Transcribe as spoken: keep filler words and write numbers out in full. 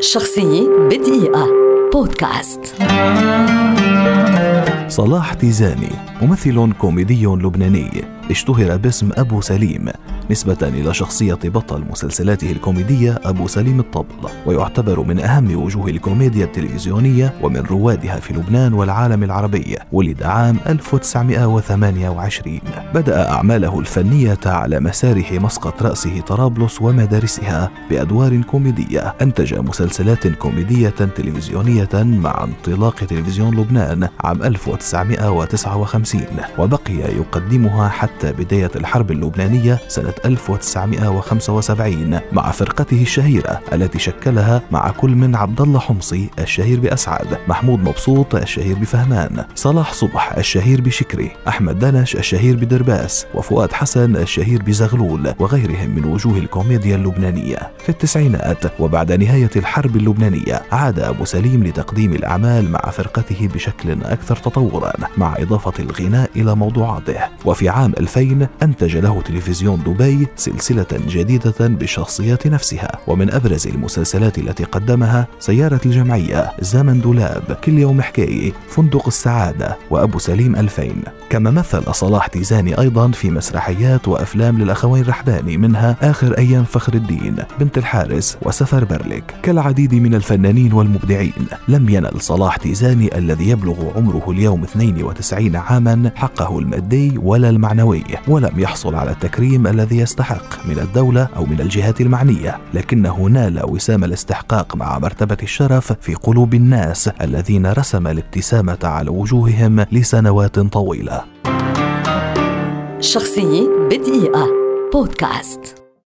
شخصية بدقيقة بودكاست. صلاح تيزاني ممثل كوميدي لبناني اشتهر باسم أبو سليم نسبة إلى شخصية بطل مسلسلاته الكوميدية أبو سليم الطبل، ويعتبر من أهم وجوه الكوميديا التلفزيونية ومن روادها في لبنان والعالم العربي. ولد عام ألف وتسعمائة وثمانية وعشرين. بدأ أعماله الفنية على مسارح مسقط رأسه طرابلس ومدارسها بأدوار كوميدية. أنتج مسلسلات كوميدية تلفزيونية مع انطلاق تلفزيون لبنان عام ألف وتسعمائة وتسعة وخمسين، وبقي يقدمها حتى بداية الحرب اللبنانية سنة ألف وتسعمائة وخمسة وسبعين مع فرقته الشهيرة التي شكلها مع كل من عبد الله حمصي الشهير بأسعد، محمود مبسوط الشهير بفهمان، صلاح صباح الشهير بشكري، أحمد دنش الشهير بدرباس، وفؤاد حسن الشهير بزغلول، وغيرهم من وجوه الكوميديا اللبنانية. في التسعينات وبعد نهاية الحرب اللبنانية عاد أبو سليم لتقديم الأعمال مع فرقته بشكل أكثر تطورا مع إضافة الغناء إلى موضوعاته. وفي عام ألفين أنتج له تلفزيون دبي سلسلة جديدة بشخصيات نفسها، ومن أبرز المسلسلات التي قدمها سيارة الجمعية، زمن دولاب، كل يوم حكاية، فندق السعادة، وأبو سليم ألفين. كما مثل صلاح تيزاني أيضا في مسرحيات وأفلام للأخوين رحباني، منها آخر أيام فخر الدين، بنت الحارس، وسفر برلك، كالعديد من الفنانين والمبدعين. لم ينل صلاح تيزاني الذي يبلغ عمره اليوم اثنين وتسعين عاما حقه المادي ولا المعنوي، ولم يحصل على التكريم الذي يستحق من الدولة أو من الجهات المعنية، لكنه نال وسام الاستحقاق مع مرتبة الشرف في قلوب الناس الذين رسم الابتسامة على وجوههم لسنوات طويلة. شخصية بدقيقة بودكاست.